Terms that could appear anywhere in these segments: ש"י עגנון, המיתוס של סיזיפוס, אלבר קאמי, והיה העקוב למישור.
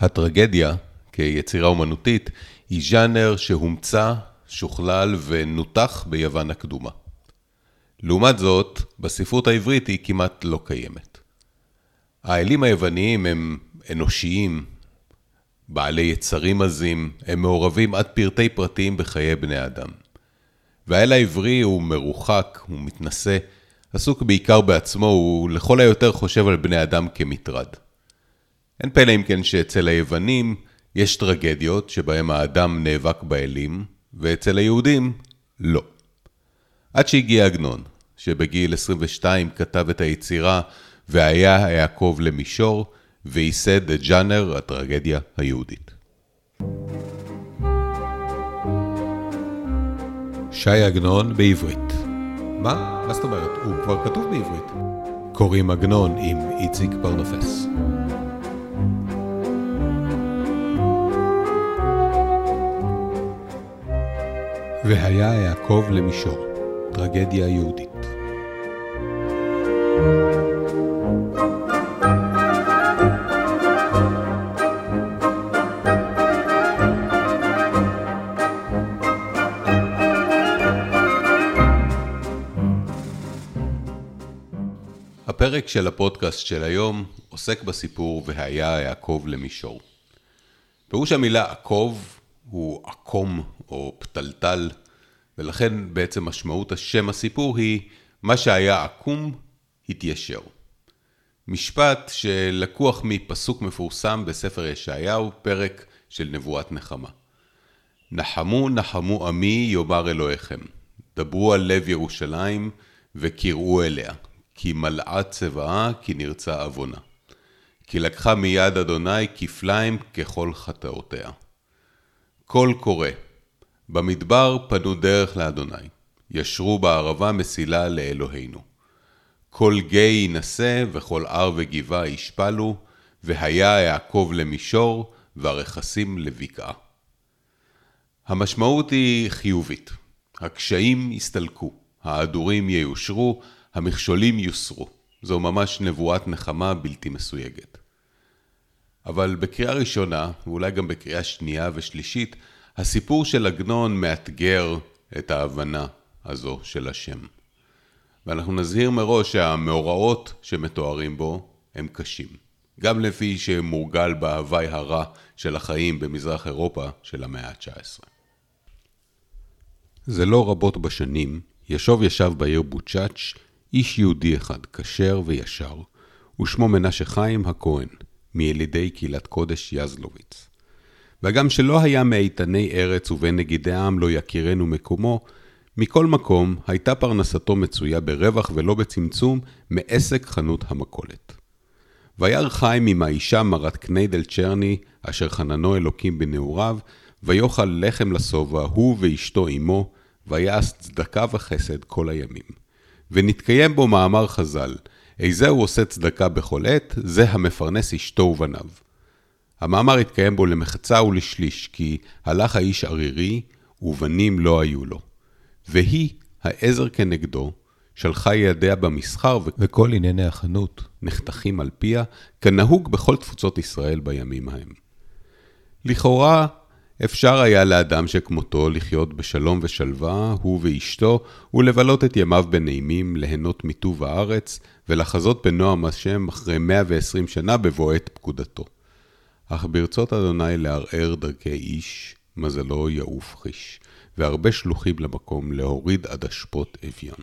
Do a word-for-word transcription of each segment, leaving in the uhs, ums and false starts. הטרגדיה, כיצירה אומנותית, היא ז'אנר שהומצא, שוכלל ונותח ביוון הקדומה. לעומת זאת, בספרות העברית היא כמעט לא קיימת. האלים היווניים הם אנושיים, בעלי יצרים עזים, הם מעורבים עד פרטי פרטים בחיי בני אדם. והאל העברי הוא מרוחק, הוא מתנשא, עסוק בעיקר בעצמו, הוא לכל היותר חושב על בני אדם כמטרד. אין פלא אם כן שאצל היוונים יש טרגדיות שבהם האדם נאבק באלים, ואצל היהודים לא. עד שהגיע עגנון, שבגיל עשרים ושתיים כתב את היצירה והיה העקוב למישור, וייסד את ז'אנר הטרגדיה היהודית. ש"י עגנון בעברית. מה? מה זאת אומרת? הוא כבר כתוב בעברית. קוראים עגנון עם איציק פרנפס. והיה העקוב למישור, טרגדיה יהודית. הפרק של הפודקאסט של היום עוסק בסיפור והיה העקוב למישור. פירוש המילה עקוב הוא עקום או פטלטל, ולכן בעצם משמעות השם הסיפור היא מה שהיה עקום התיישר. משפט שלקוח מפסוק מפורסם בספר ישעיהו, פרק של נבואת נחמה. נחמו נחמו עמי יאמר אלוהיכם, דברו על לב ירושלים וקראו אליה. כי מלאה צבאה, כי נרצה עוונה. כי לקחה מיד אדוני כפליים ככל חטאותיה. קול קורא, במדבר פנו דרך לאדוני, ישרו בערבה מסילה לאלוהינו. כל גיא ינסה וכל הר וגבעה ישפלו, והיה העקוב למישור והרכסים לבקעה. המשמעות היא חיובית. הקשיים יסתלקו, ההדורים ייושרו, המכשולים יוסרו. זו ממש נבואת נחמה בלתי מסויגת. אבל בקריאה ראשונה, ואולי גם בקריאה שנייה ושלישית, הסיפור של עגנון מאתגר את ההבנה הזו של השם. ואנחנו נזהיר מראש שהמאורעות שמתוארים בו הם קשים. גם לפי שמורגל בהווי הרע של החיים במזרח אירופה של המאה ה-תשע עשרה. זה לא רבות בשנים, ישוב ישב בעיר בוצ'אץ' איש יהודי אחד, כשר וישר, ושמו מנשה חיים הכהן, מילידי קהילת קודש יזלוביץ. וגם שלא היה מאיתני ארץ ובנגידי העם לא יכירנו מקומו, מכל מקום הייתה פרנסתו מצויה ברווח ולא בצמצום מעסק חנות המכולת. וירא חיים עם האישה מרת קניידל צ'רני, אשר חננו אלוקים בנעוריו, ויאכל לחם לשובע הוא ואשתו עמו, ויעש צדקה וחסד כל הימים. ונתקיים בו מאמר חז"ל, איזה הוא עושה צדקה בכל עת, זה המפרנס אשתו ובניו. המאמר התקיים בו למחצה ולשליש, כי הלך האיש ערירי, ובנים לא היו לו. והיא, העזר כנגדו, שלחה ידיה במסחר, וכל ענייני החנות נחתכים על פיה, כנהוג בכל תפוצות ישראל בימים ההם. לכאורה, אפשר היה לאדם שכמותו לחיות בשלום ושלווה, הוא ואשתו, ולבלות את ימיו בנעימים, ליהנות מטוב הארץ, ולחזות בנועם השם אחרי מאה ועשרים שנה בבואת פקודתו. אך ברצות אדוני לערער דרכי איש, מזלו יעוף חיש, והרבה שלוחים למקום להוריד עד השפות אביון.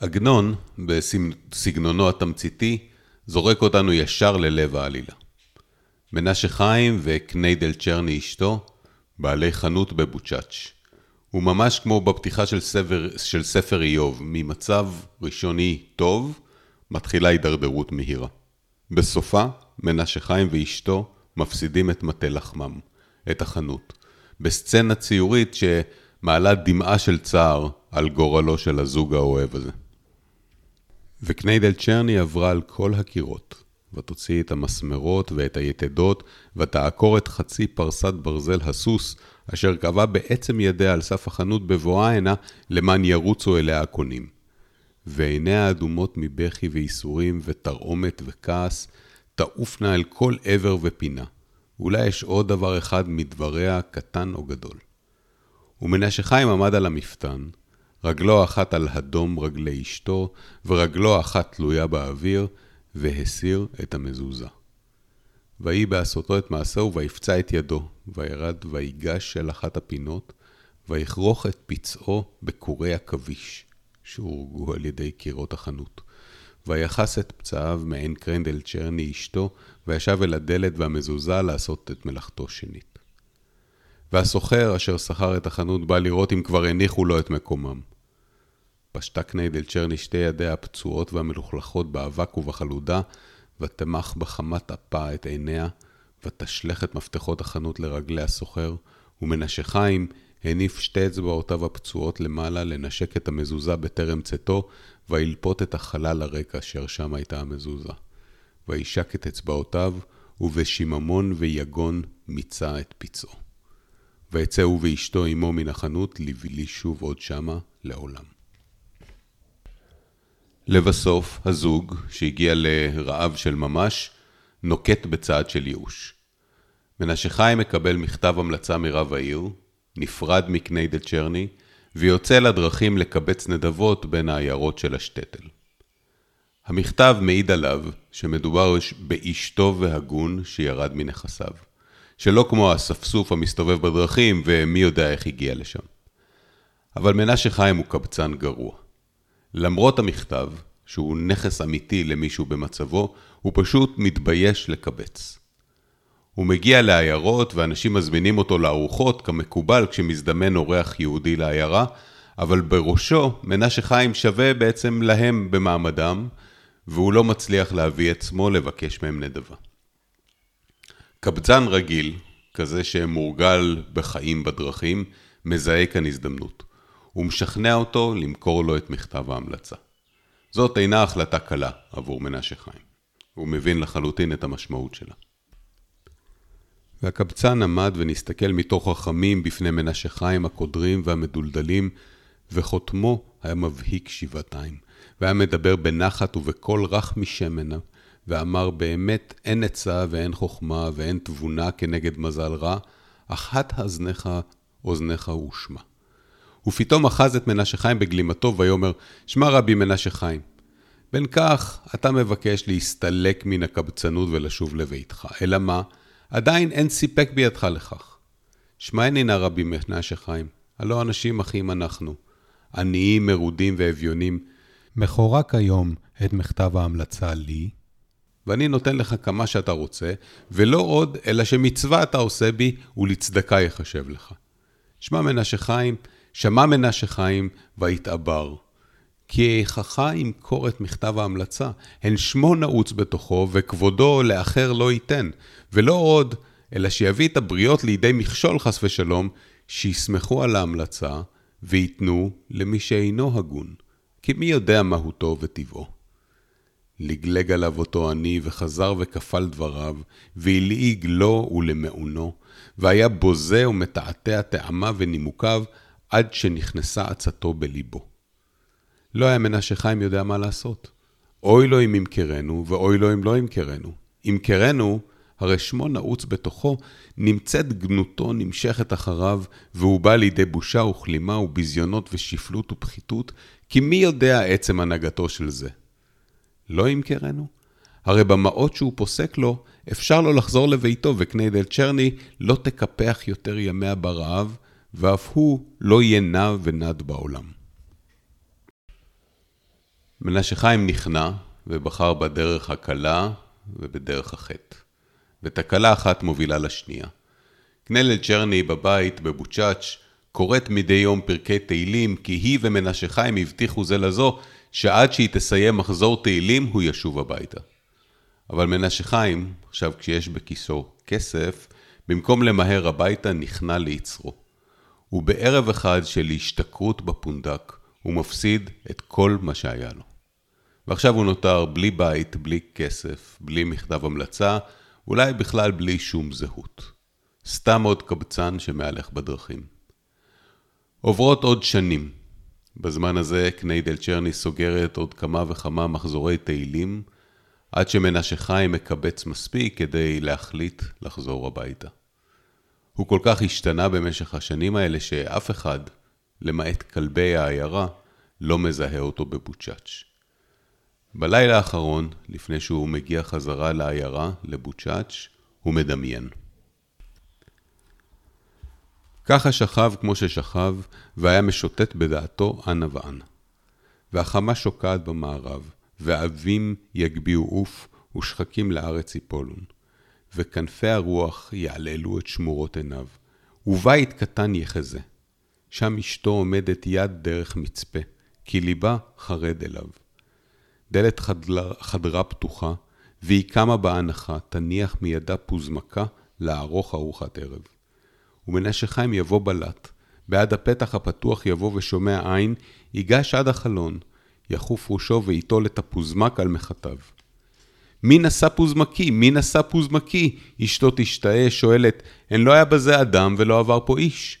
עגנון, בסגנונו התמציתי, זורק אותנו ישר ללב העלילה. מנשה חיים וקניידל צ'רני אשתו, בעלי חנות בבוצ'אץ'. הוא ממש כמו בפתיחה של ספר, של ספר איוב, ממצב ראשוני טוב, מתחילה הידרדרות מהירה. בסופה, מנשה חיים ואשתו מפסידים את מטה לחמם, את החנות, בסצנה ציורית שמעלה דמעה של צער על גורלו של הזוג האוהב הזה. וקניידל צ'רני עברה על כל הקירות. ותוציא את המסמרות ואת היתדות, ותעקור את חצי פרסת ברזל הסוס, אשר קבע בעצם ידיה על סף החנות בבואה הנה, למען ירוצו אליה הקונים. ועיניה אדומות מבכי וייסורים ותרעומת וכעס, תעופנה אל כל עבר ופינה. אולי יש עוד דבר אחד מדבריה, קטן או גדול. ומנשחיים עמד על המפתן, רגלו אחת על הדום רגלי אשתו, ורגלו אחת תלויה באוויר, והסיר את המזוזה. ויהי בעשותו את מעשהו, ויפצע את ידו, וירד ויגש אל אחת הפינות, ויכרוך את פצעו בקורי הכביש, שהורגו על ידי קירות החנות. ויחס את פצעיו מעין קרנדל צ'רני אשתו, וישב אל הדלת והמזוזה לעשות את מלאכתו שנית. והסוחר אשר שכר את החנות בא לראות אם כבר הניחו לו את מקומם. פשטה קניידל צ'רני שתי ידיה הפצועות והמלוכלכות באבק ובחלודה, ותמך בחמת אפה את עיניה, ותשלך את מפתחות החנות לרגלי הסוחר, ומנשחיים הניף שתי אצבעותיו הפצועות למעלה לנשק את המזוזה בטרם צאתו, וילפות את החלל הרקע אשר שם הייתה המזוזה. וישק את אצבעותיו, ובשיממון ויגון מיצה את פצעו. ויצא הוא ואשתו עמו מן החנות, לבלי שוב עוד שמה לעולם. לבסוף, הזוג, שהגיע לרעב של ממש, נוקט בצעד של ייאוש. מנשחיים מקבל מכתב המלצה מרב העיר, נפרד מקניידל צ'רני, ויוצא לדרכים לקבץ נדבות בין העיירות של השטטל. המכתב מעיד עליו שמדובר באשתו והגון שירד מנכסיו, שלא כמו הספסוף המסתובב בדרכים ומי יודע איך הגיע לשם. אבל מנשה חיים הוא קבצן גרוע. למרות המכתב, שהוא נכס אמיתי למישהו במצבו, הוא פשוט מתבייש לקבץ. הוא מגיע לעיירות ואנשים מזמינים אותו לארוחות כמקובל כשמזדמן אורח יהודי לעיירה, אבל בראשו מנשה חיים שווה בעצם להם במעמדם, והוא לא מצליח להביא עצמו לבקש מהם נדבה. קבצן רגיל, כזה שמורגל בחיים בדרכים, מזהה כאן הזדמנות. הוא משכנע אותו למכור לו את מכתב ההמלצה. זאת אינה החלטה קלה עבור מנשה חיים. הוא מבין לחלוטין את המשמעות שלה. והקבצן עמד ונסתכל מתוך החמים בפני מנשה חיים הקודרים והמדולדלים, וחותמו היה מבהיק שבעתיים, והיה מדבר בנחת ובקול רך משמנה, ואמר באמת אין עצה ואין חוכמה ואין תבונה כנגד מזל רע, אחת הזנך אוזנך ושמה. ופתאום אחז את מנשה חיים בגלימתו ויאמר, שמע רבי מנשה חיים, בין כך אתה מבקש להסתלק מן הקבצנות ולשוב לביתך, אלא מה? עדיין אין סיפק בידך לכך. שמעני נא רבי מנשה חיים, הלא אנשים אחים אנחנו, עניים מרודים ואביונים, מחורק היום את מכתב ההמלצה לי, ואני נותן לך כמה שאתה רוצה, ולא עוד, אלא שמצווה אתה עושה בי, ולצדקה יחשב לך. שמע מנשה חיים, שמע מנשה חיים, והתעבר. כי היכך ימכור את מכתב ההמלצה, הן שמו נעוץ בתוכו, וכבודו לאחר לא ייתן, ולא עוד, אלא שיביא את הבריות לידי מכשול חס ושלום, שיסמכו על ההמלצה, ויתנו למי שאינו הגון, כי מי יודע מהותו וטבעו. לגלג עליו אותו אני, וחזר וכפל דבריו, והלעיג לו ולמעונו, והיה בוזה ומתעתע טעמה ונימוקיו, עד שנכנסה עצתו בליבו. לא היה מנשה חיים יודע מה לעשות. אוי לו אם ימכרנו, ואוי לו אם לא ימכרנו. ימכרנו, הרי שמו נעוץ בתוכו, נמצאת גנותו נמשכת אחריו, והוא בא לידי בושה וכלימה וביזיונות ושפלות ופחיתות, כי מי יודע עצם הנהגתו של זה? לא ימכרנו? הרי במעות שהוא פוסק לו, אפשר לו לחזור לביתו, וקניידל צ'רני לא תקפח יותר ימיה ברעב, ואף הוא לא ינע ונד בעולם. מנשה חיים נכנע ובחר בדרך הקלה ובדרך החטא. ותקלה אחת מובילה לשנייה. קניידל צ'רני בבית בבוצ'אץ' קוראת מדי יום פרקי תהילים, כי היא ומנשה חיים הבטיחו זה לזו שעד שהיא תסיים מחזור תהילים הוא ישוב הביתה. אבל מנשה חיים, עכשיו כשיש בכיסו כסף, במקום למהר הביתה נכנע ליצרו. ובערב אחד של השתכרות בפונדק, הוא מפסיד את כל מה שהיה לו. ועכשיו הוא נותר בלי בית, בלי כסף, בלי מכתב המלצה, אולי בכלל בלי שום זהות. סתם עוד קבצן שמהלך בדרכים. עוברות עוד שנים. בזמן הזה קניידל צ'רני סוגרת עוד כמה וכמה מחזורי תהילים, עד שמנשה חיים מקבץ מספיק כדי להחליט לחזור הביתה. הוא כל כך השתנה במשך השנים האלה שאף אחד, למעט כלבי העיירה, לא מזהה אותו בבוצ'אץ'. בלילה האחרון, לפני שהוא מגיע חזרה לעיירה, לבוצ'אץ', הוא מדמיין. ככה שכב כמו ששכב, והיה משוטט בדעתו אנה ואנה. והחמה שוקעת במערב, ואבים יגביעו עוף ושחקים לארץ יפולון. וכנפי הרוח יעללו את שמורות עיניו. ובית קטן יחזה. שם אשתו עומדת יד דרך מצפה, כי ליבה חרד אליו. דלת חדלה, חדרה פתוחה, והיא קמה בהנחה, תניח מידה פוזמקה לערוך ארוחת ערב. ומנשה חיים יבוא בלט, בעד הפתח הפתוח יבוא ושומע עין, ייגש עד החלון, יחוף ראשו ואיתול את הפוזמק על מחטב. מי נסע פוזמקי? מי נסע פוזמקי? אשתו תשתאה, שואלת, אין לא היה בזה אדם ולא עבר פה איש.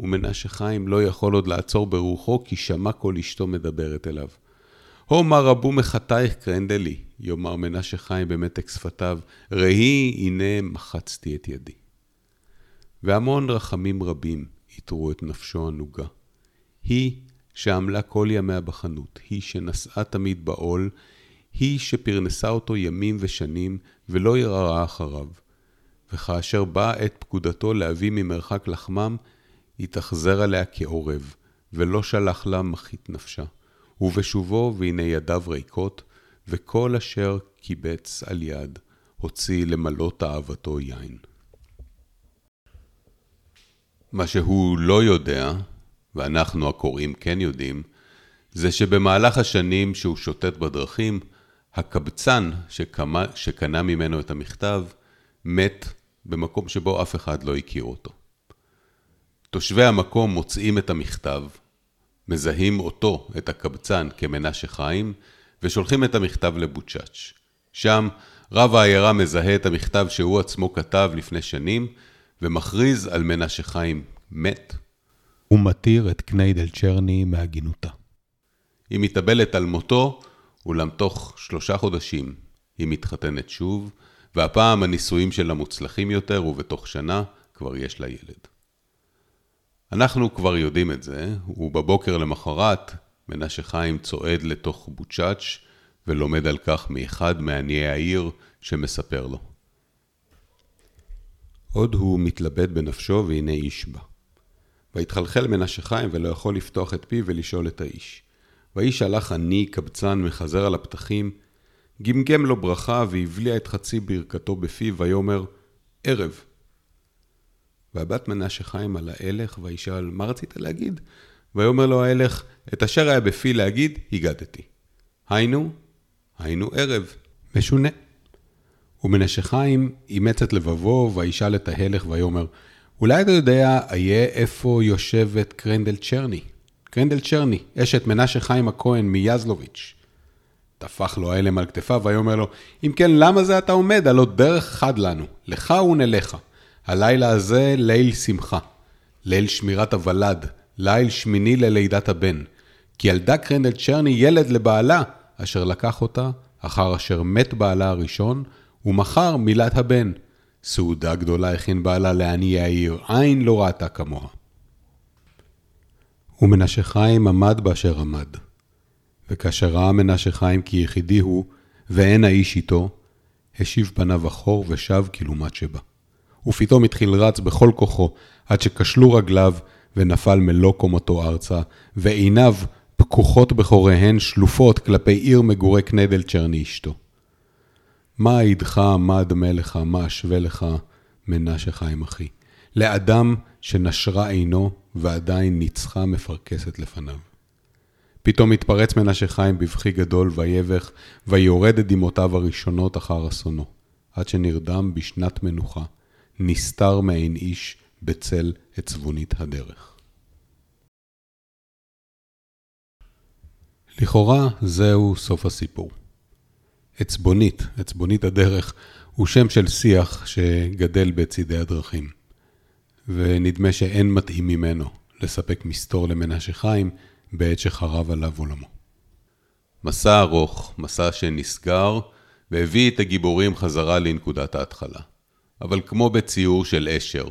ומנשה חיים לא יכול עוד לעצור ברוחו, כי שמע כל אשתו מדברת אליו. הו מה רבו מחטייך קרנדלי, יאמר מנשה חיים במתק שפתיו, ראי הנה מחצתי את ידי. והמון רחמים רבים יתרו את נפשו הנוגה. היא שעמלה כל ימיה בחנות, היא שנשאה תמיד בעול, היא שפרנסה אותו ימים ושנים ולא יראה אחריו. וכאשר באה עת פקודתו להביא ממרחק לחמם, היא תחזר עליה כעורב, ולא שלח לה מחית נפשה. ובשובו והנה ידיו ריקות, וכל אשר קיבץ על יד, הוציא למלות אהבתו יין. מה שהוא לא יודע, ואנחנו הקוראים כן יודעים, זה שבמהלך השנים שהוא שוטט בדרכים, הקבצן שקמה, שקנה ממנו את המכתב, מת במקום שבו אף אחד לא הכיר אותו. תושבי המקום מוצאים את המכתב, מזהים אותו, את הקבצן, כמנשה חיים, ושולחים את המכתב לבוצ'אץ'. שם רב העיירה מזהה את המכתב שהוא עצמו כתב לפני שנים, ומכריז על מנשה חיים מת. הוא מתיר את קנייד אל צ'רני מהגינותה. היא מתאבלת על מותו, אולם תוך שלושה חודשים היא מתחתנת שוב, והפעם הנישואים שלה מוצלחים יותר, ובתוך שנה כבר יש לה ילד. אנחנו כבר יודעים את זה, ובבוקר למחרת מנשה חיים צועד לתוך בוצ'אץ' ולומד על כך מאחד מעניי העיר שמספר לו. עוד הוא מתלבט בנפשו והנה איש בא. והתחלחל מנשה חיים ולא יכול לפתוח את פיו ולשאול את האיש. והאיש הלך עני קבצן מחזר על הפתחים, גמגם לו ברכה והבליע את חצי ברכתו בפיו ויאמר ערב. והבת מנשה חיים על ההלך, וישאל, מה רצית להגיד? ויאמר לו ההלך, את אשר היה בפי להגיד, הגדתי. היינו, היינו ערב, משונה. ומנשה חיים אימץ את לבבו, וישאל את ההלך, ויאמר, אולי אתה יודע, היה איפה יושבת קרנדל צ'רני? קרנדל צ'רני, אשת מנשה חיים הכהן מיזלוביץ'. תפח לו ההלם על כתפיו, ויאמר לו, אם כן, למה זה אתה עומד? הלא דרך חד לנו, לך ונלך. הלילה הזה ליל שמחה, ליל שמירת הוולד, ליל שמיני ללידת הבן, כי ילדה קרנדל צ'רני ילד לבעלה, אשר לקח אותה, אחר אשר מת בעלה הראשון, ומחר מילת הבן. סעודה גדולה הכין בעלה לעני העיר, עין לא ראתה כמוה. ומנשה חיים עמד באשר עמד, וכאשר ראה מנשה חיים כי יחידי הוא, ואין האיש איתו, השיב פניו אחור ושב כלעומת שבא. ופתאום התחיל רץ בכל כוחו, עד שקשלו רגליו ונפל מלוא קומתו ארצה, ועיניו פקוחות בחוריהן שלופות כלפי עיר מגורי קניידל צ'רני אשתו. מה עידך, מה דמה לך, מה אשווה לך, מנשה חיים אחי, לאדם שנשרה עינו ועדיין ניצחה מפרקסת לפניו. פתאום התפרץ מנשה חיים בבכי גדול ויבך, ויורד את דמעותיו הראשונות אחר אסונו, עד שנרדם בשנת מנוחה. נסתר מעין איש בצל עצבונית הדרך. לכאורה זהו סוף הסיפור. עצבונית, עצבונית הדרך, הוא שם של שיח שגדל בצדי הדרכים. ונדמה שאין מתאים ממנו לספק מסתור למנשה חיים בעת שחרב עליו עולמו. מסע ארוך, מסע שנסגר והביא את הגיבורים חזרה לנקודת ההתחלה. אבל כמו בציור של אשר,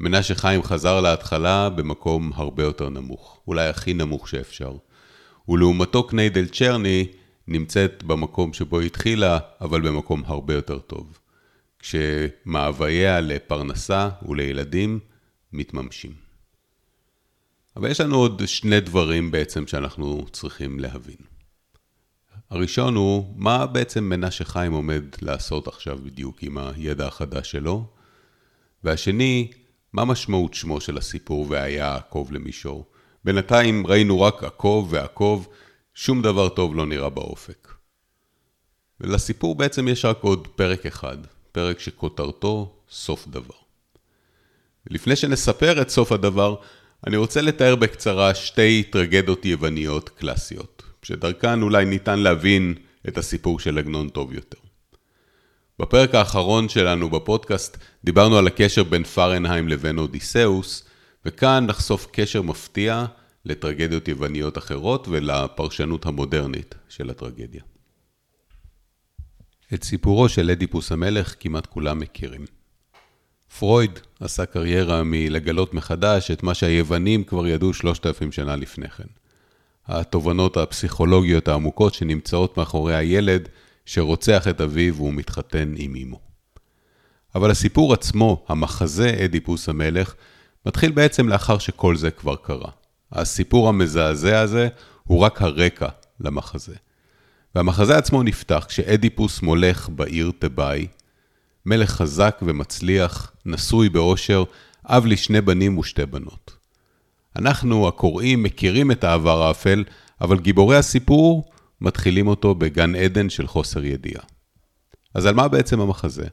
מנשה חיים חזר להתחלה במקום הרבה יותר נמוך, אולי הכי נמוך שאפשר. ולעומתו קניידל צ'רני נמצאת במקום שבו התחילה, אבל במקום הרבה יותר טוב. כשמאוויה לפרנסה ולילדים מתממשים. אבל יש לנו עוד שני דברים בעצם שאנחנו צריכים להבין. הראשון הוא, מה בעצם מנשה חיים עומד לעשות עכשיו בדיוק עם הידע החדש שלו? והשני, מה משמעות שמו של הסיפור והיה העקוב למישור? בינתיים ראינו רק עקוב ועקוב, שום דבר טוב לא נראה באופק. ולסיפור בעצם יש רק עוד פרק אחד, פרק שכותרתו סוף דבר. לפני שנספר את סוף הדבר, אני רוצה לתאר בקצרה שתי טרגדיות יווניות קלאסיות, שדרכן אולי ניתן להבין את הסיפור של עגנון טוב יותר. בפרק האחרון שלנו בפודקאסט דיברנו על הקשר בין פרנהיים לבין אודיסאוס, וכאן נחשוף קשר מפתיע לטרגדיות יווניות אחרות ולפרשנות המודרנית של הטרגדיה. את סיפורו של אדיפוס המלך כמעט כולם מכירים. פרויד עשה קריירה מלגלות מחדש את מה שהיוונים כבר ידעו שלושת אלפים שנה לפני כן. התובנות הפסיכולוגיות העמוקות שנמצאות מאחורי הילד שרוצח את אביו והוא מתחתן עם אמו. אבל הסיפור עצמו, המחזה אדיפוס המלך, מתחיל בעצם לאחר שכל זה כבר קרה. הסיפור המזעזע הזה הוא רק הרקע למחזה. והמחזה עצמו נפתח כשאדיפוס מולך בעיר תבאי, מלך חזק ומצליח, נשוי באושר, אב לשני בנים ושתי בנות. אנחנו הקוראים מכירים את העבר האפל, אבל גיבורי הסיפור מתחילים אותו בגן עדן של חוסר ידיעה. אז על מה בעצם המחזה?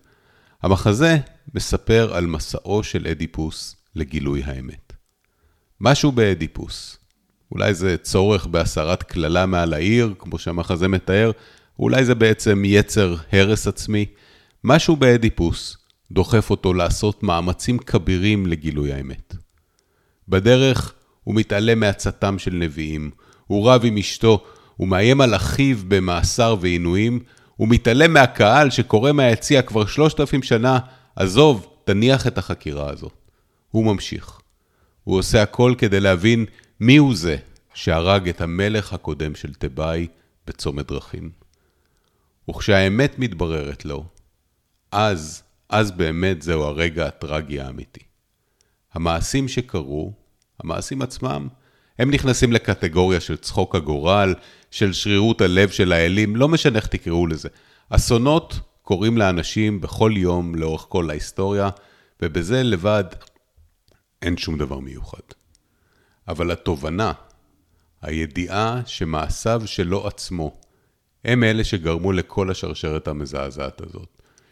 המחזה מספר על מסעו של אדיפוס לגילוי האמת. משהו באדיפוס. אולי זה צורך בהסרת כללה מעל העיר, כמו שהמחזה מתאר, אולי זה בעצם יצר הרס עצמי. משהו באדיפוס דוחף אותו לעשות מאמצים כבירים לגילוי האמת. בדרך הוא מתעלם מהצתם של נביאים, הוא רב עם אשתו, הוא מאיים על אחיו במאסר ועינויים, הוא מתעלם מהקהל שקורא מהיציע כבר שלושת אלפים שנה, עזוב, תניח את החקירה הזאת. הוא ממשיך. הוא עושה הכל כדי להבין מי הוא זה שהרג את המלך הקודם של תבאי בצומת דרכים. וכשהאמת מתבררת לו, אז, אז באמת זהו הרגע הטרגי האמיתי. המעשים שקרו, המעשים עצמם, הם נכנסים לקטגוריה של צחוק הגורל, של שרירות הלב של האלים, לא משנה איך תקראו לזה. אסונות קוראים לאנשים בכל יום לאורך כל ההיסטוריה, ובזה לבד אין שום דבר מיוחד. אבל התובנה, הידיעה שמעשיו שלו עצמו, הם אלה שגרמו לכל השרשרת המזעזעת הזאת.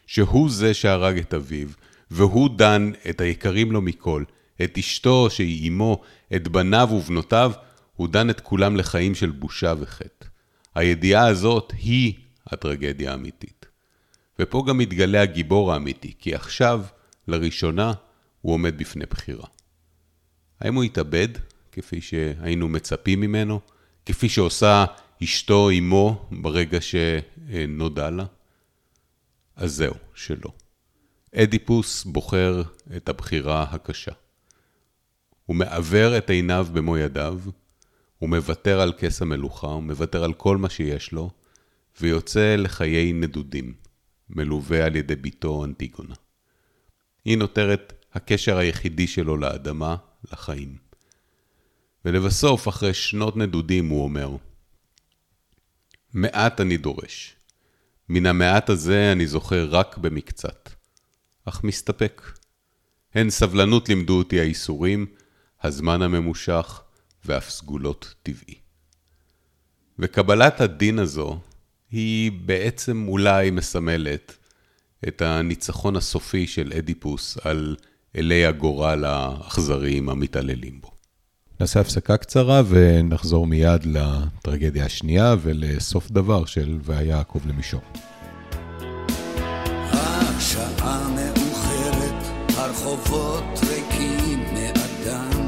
שהוא זה שהרג את אביו, והוא דן את היקרים לו מכל, את אשתו שהיא אמו, את בניו ובנותיו, הוא דן את כולם לחיים של בושה וחטא. הידיעה הזאת היא הטרגדיה האמיתית. ופה גם מתגלה הגיבור האמיתי, כי עכשיו, לראשונה, הוא עומד בפני בחירה. האם הוא התאבד, כפי שהיינו מצפים ממנו, כפי שעושה אשתו אמו ברגע שנודע לה? אז זהו, שלא. אדיפוס בוחר את הבחירה הקשה. הוא מעבר את עיניו במו ידיו, הוא מוותר על כס המלוכה, הוא מוותר על כל מה שיש לו, ויוצא לחיי נדודים, מלווה על ידי ביתו אנטיגונה. היא נותרת הקשר היחידי שלו לאדמה, לחיים. ולבסוף, אחרי שנות נדודים, הוא אומר, מעט אני דורש. מן המעט הזה אני זוכר רק במקצת. אך מסתפק. הן סבלנות לימדו אותי האיסורים, הזמן הממושך ואף סגולות טבעי. וקבלת הדין הזו היא בעצם אולי מסמלת את הניצחון הסופי של אדיפוס על אלי הגורל האכזריים המתעללים בו. נעשה הפסקה קצרה ונחזור מיד לטרגדיה השנייה ולסוף דבר של והיה העקוב למישור. השעה מאוחרת, הרחובות ריקים מאדם.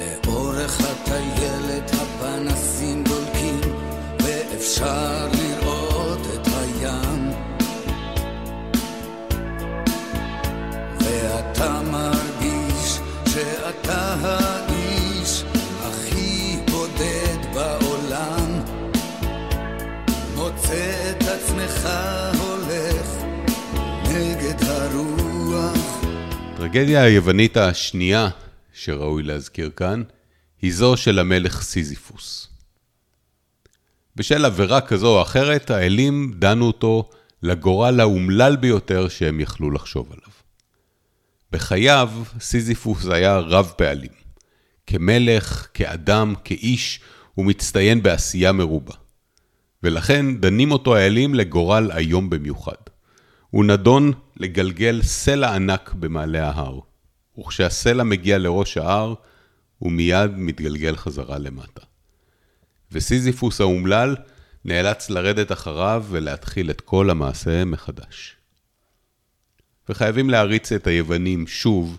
לאורך הטיילת הפנסים בולקים מוצא את עצמך הולך נגד הרוח. הטרגדיה היוונית השנייה שראוי להזכיר כאן היא זו של המלך סיזיפוס. בשל עבירה כזו או אחרת, האלים דנו אותו לגורל האומלל ביותר שהם יכלו לחשוב עליו. בחייו, סיזיפוס היה רב פעלים. כמלך, כאדם, כאיש, הוא מצטיין בעשייה מרובה. ולכן דנים אותו האלים לגורל היום במיוחד. הוא נדון לגלגל סלע ענק במעלה ההר. וכשהסלע מגיע לראש ההר, הוא מיד מתגלגל חזרה למטה. וסיזיפוס האומלל נאלץ לרדת אחריו ולהתחיל את כל המעשה מחדש. וחייבים להריץ את היוונים שוב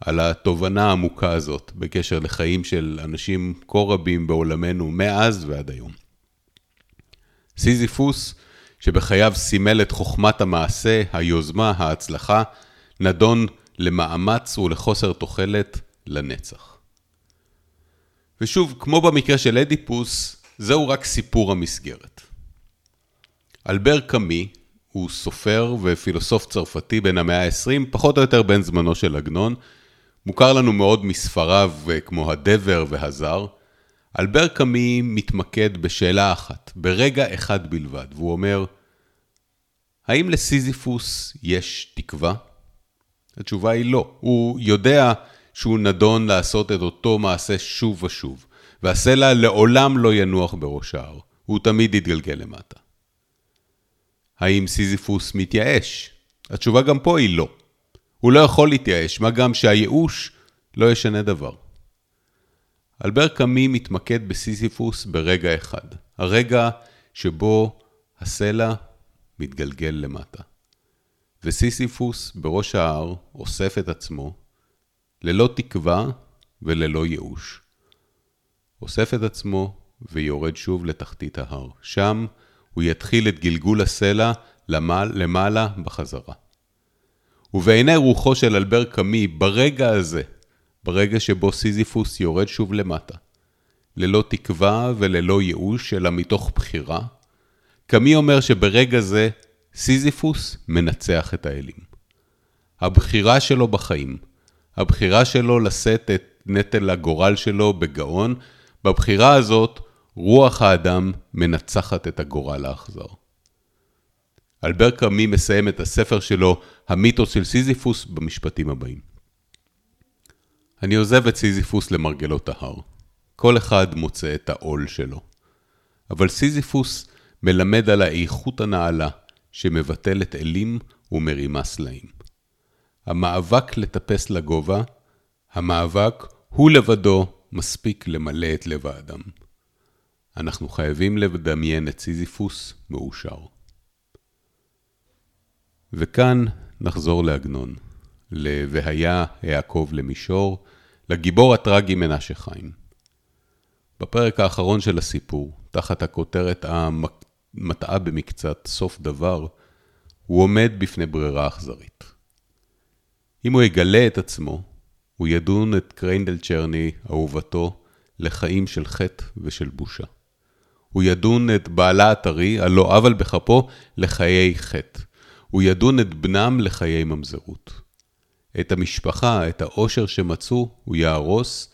על התובנה העמוקה הזאת בקשר לחיים של אנשים כה רבים בעולמנו מאז ועד היום. סיזיפוס, שבחייו סימל את חוכמת המעשה, היוזמה, ההצלחה, נדון למאמץ ולחוסר תוחלת לנצח. ושוב, כמו במקרה של אדיפוס, זהו רק סיפור המסגרת. אלבר קאמי הוא סופר ופילוסוף צרפתי בין המאה ה-עשרים, פחות או יותר בין זמנו של עגנון, מוכר לנו מאוד מספריו כמו הדבר והזר. אלבר קאמי מתמקד בשאלה אחת, ברגע אחד בלבד, והוא אומר, האם לסיזיפוס יש תקווה? התשובה היא לא. הוא יודע שהוא נדון לעשות את אותו מעשה שוב ושוב, והסלע לעולם לא ינוח בראש ההר, הוא תמיד יתגלגל למטה. האם סיזיפוס מתייאש? התשובה גם פה היא לא. הוא לא יכול להתייאש, מה גם שהייאוש לא ישנה דבר. אלבר קאמי מתמקד בסיזיפוס ברגע אחד, הרגע שבו הסלע מתגלגל למטה. וסיזיפוס בראש ההר אוסף את עצמו, ללא תקווה וללא ייאוש. אוסף את עצמו ויורד שוב לתחתית ההר. שם הוא יתחיל את גלגול הסלע למעלה בחזרה. ובעיני רוחו של אלבר קאמי, ברגע הזה, ברגע שבו סיזיפוס יורד שוב למטה, ללא תקווה וללא ייאוש, אלא מתוך בחירה, קאמי אומר שברגע זה סיזיפוס מנצח את האלים. הבחירה שלו בחיים, הבחירה שלו לשאת את נטל הגורל שלו בגאון, בבחירה הזאת רוח האדם מנצחת את הגורל האכזר. אלבר קאמי מסיים את הספר שלו, המיתוס של סיזיפוס, במשפטים הבאים. אני עוזב את סיזיפוס למרגלות ההר. כל אחד מוצא את העול שלו. אבל סיזיפוס מלמד על האיכות הנעלה שמבטלת אלים ומרימה סלעים. המאבק לטפס לגובה, המאבק הוא לבדו מספיק למלא את לב האדם. אנחנו חייבים לדמיין את סיזיפוס מאושר. וכאן נחזור לעגנון, ל"והיה העקוב למישור", לגיבור הטרגי מנשה חיים. בפרק האחרון של הסיפור, תחת הכותרת המטעה במקצת סוף דבר, הוא עומד בפני ברירה אכזרית. אם הוא יגלה את עצמו, הוא ידון את קריינדל צ'רני, אהובתו, לחיים של חטא ושל בושה. הוא ידון את בעלה הטרי, הלא עוול בכפו, לחיי חטא. הוא ידון את בנם לחיי ממזרות. את המשפחה, את העושר שמצאו, הוא יהרוס,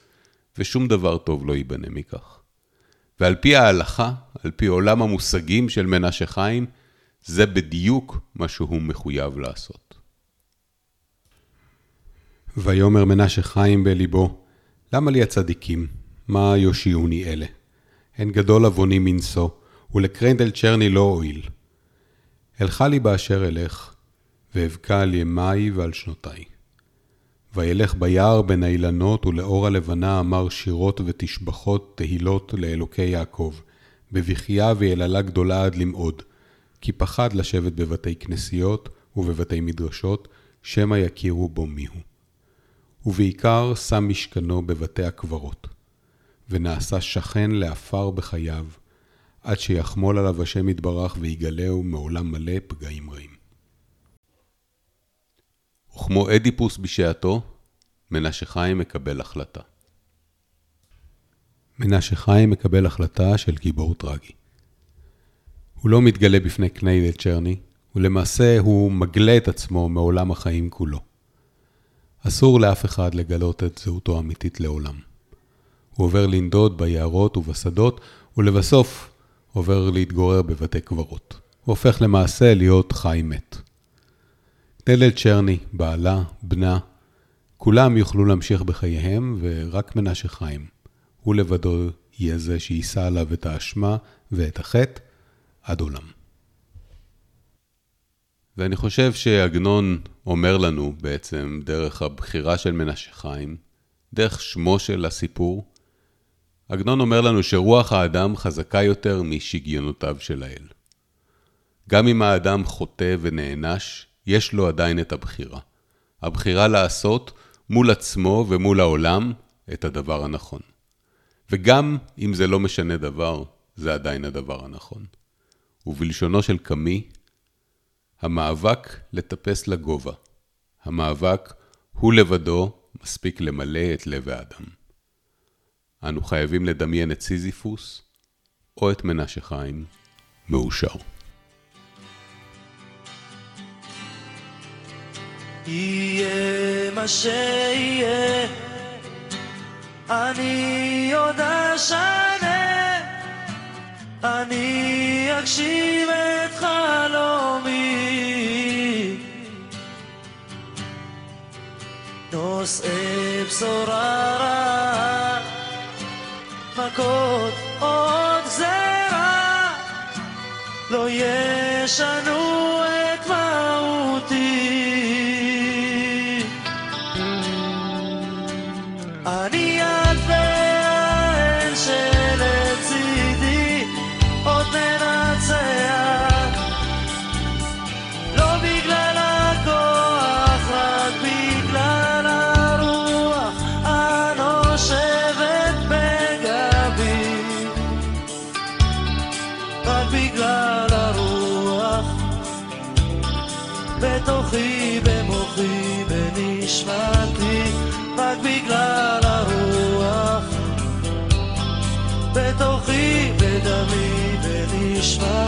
ושום דבר טוב לא ייבנה מכך. ועל פי ההלכה, על פי עולם המושגים של מנשה חיים, זה בדיוק מה שהוא מחויב לעשות. ויאמר מנשה חיים בליבו, למה לי הצדיקים? מה יושיעוני אלה? הן גדול עווני מנשוא, ולקרנדל צ'רני לא הועיל. אלכה לי באשר אלך, ואבכה על ימיי ועל שנותיי. וילך ביער בין האילנות, ולאור הלבנה אמר שירות ותשבחות תהילות לאלוקי יעקב, בבכייה ויללה גדולה עד למאוד, כי פחד לשבת בבתי כנסיות ובבתי מדרשות, שמא יכירו בו מיהו. ובעיקר שם משכנו בבתי הקברות, ונעשה שכן לאפר בחייו, עד שיחמול עליו השם יתברך ויגלהו מעולם מלא פגעים רעים. וכמו אדיפוס בשעתו, מנשה חיים מקבל החלטה. מנשה חיים מקבל החלטה של גיבור טרגי. הוא לא מתגלה בפני קניידל צ'רני, ולמעשה הוא מגלה את עצמו מעולם החיים כולו. אסור לאף אחד לגלות את זהותו האמיתית לעולם. הוא עובר לנדוד ביערות ובשדות, ולבסוף עובר להתגורר בבתי קברות. הוא הופך למעשה להיות חי מת. קניידל צ'רני, בעלה, בנה, כולם יוכלו להמשיך בחייהם, ורק מנשה חיים. הוא לבדו יהיה זה שיישא עליו את האשמה ואת החטא עד עולם. ואני חושב שעגנון אומר לנו בעצם דרך הבחירה של מנשה חיים, דרך שמו של הסיפור, עגנון אומר לנו שרוח האדם חזקה יותר משגיונותיו של האל. גם אם האדם חוטא ונענש, יש לו עדיין את הבחירה. הבחירה לעשות מול עצמו ומול העולם את הדבר הנכון. וגם אם זה לא משנה דבר, זה עדיין הדבר הנכון. ובלשונו של קאמי, המאבק לטפס לגובה. המאבק הוא לבדו מספיק למלא את לב האדם. אנו חייבים לדמיין את סיזיפוס או את מנשה חיים מאושר. יהיה מה שיהיה, אני עוד אשנה, אני אגשים את חלומי, נושאי בשורה רעה, מכות עוד גזרה, לא ישנו את מהותי. אני אדבן שלצידי עוד ננצח, לא בגלל הכוח, רק בגלל הרוח הנושבת בגבי, רק בגלל הרוח בתוכי, במוחי, בנשמתי, רק בגלל הרוח בתוכי, בדמי, בנשמתי.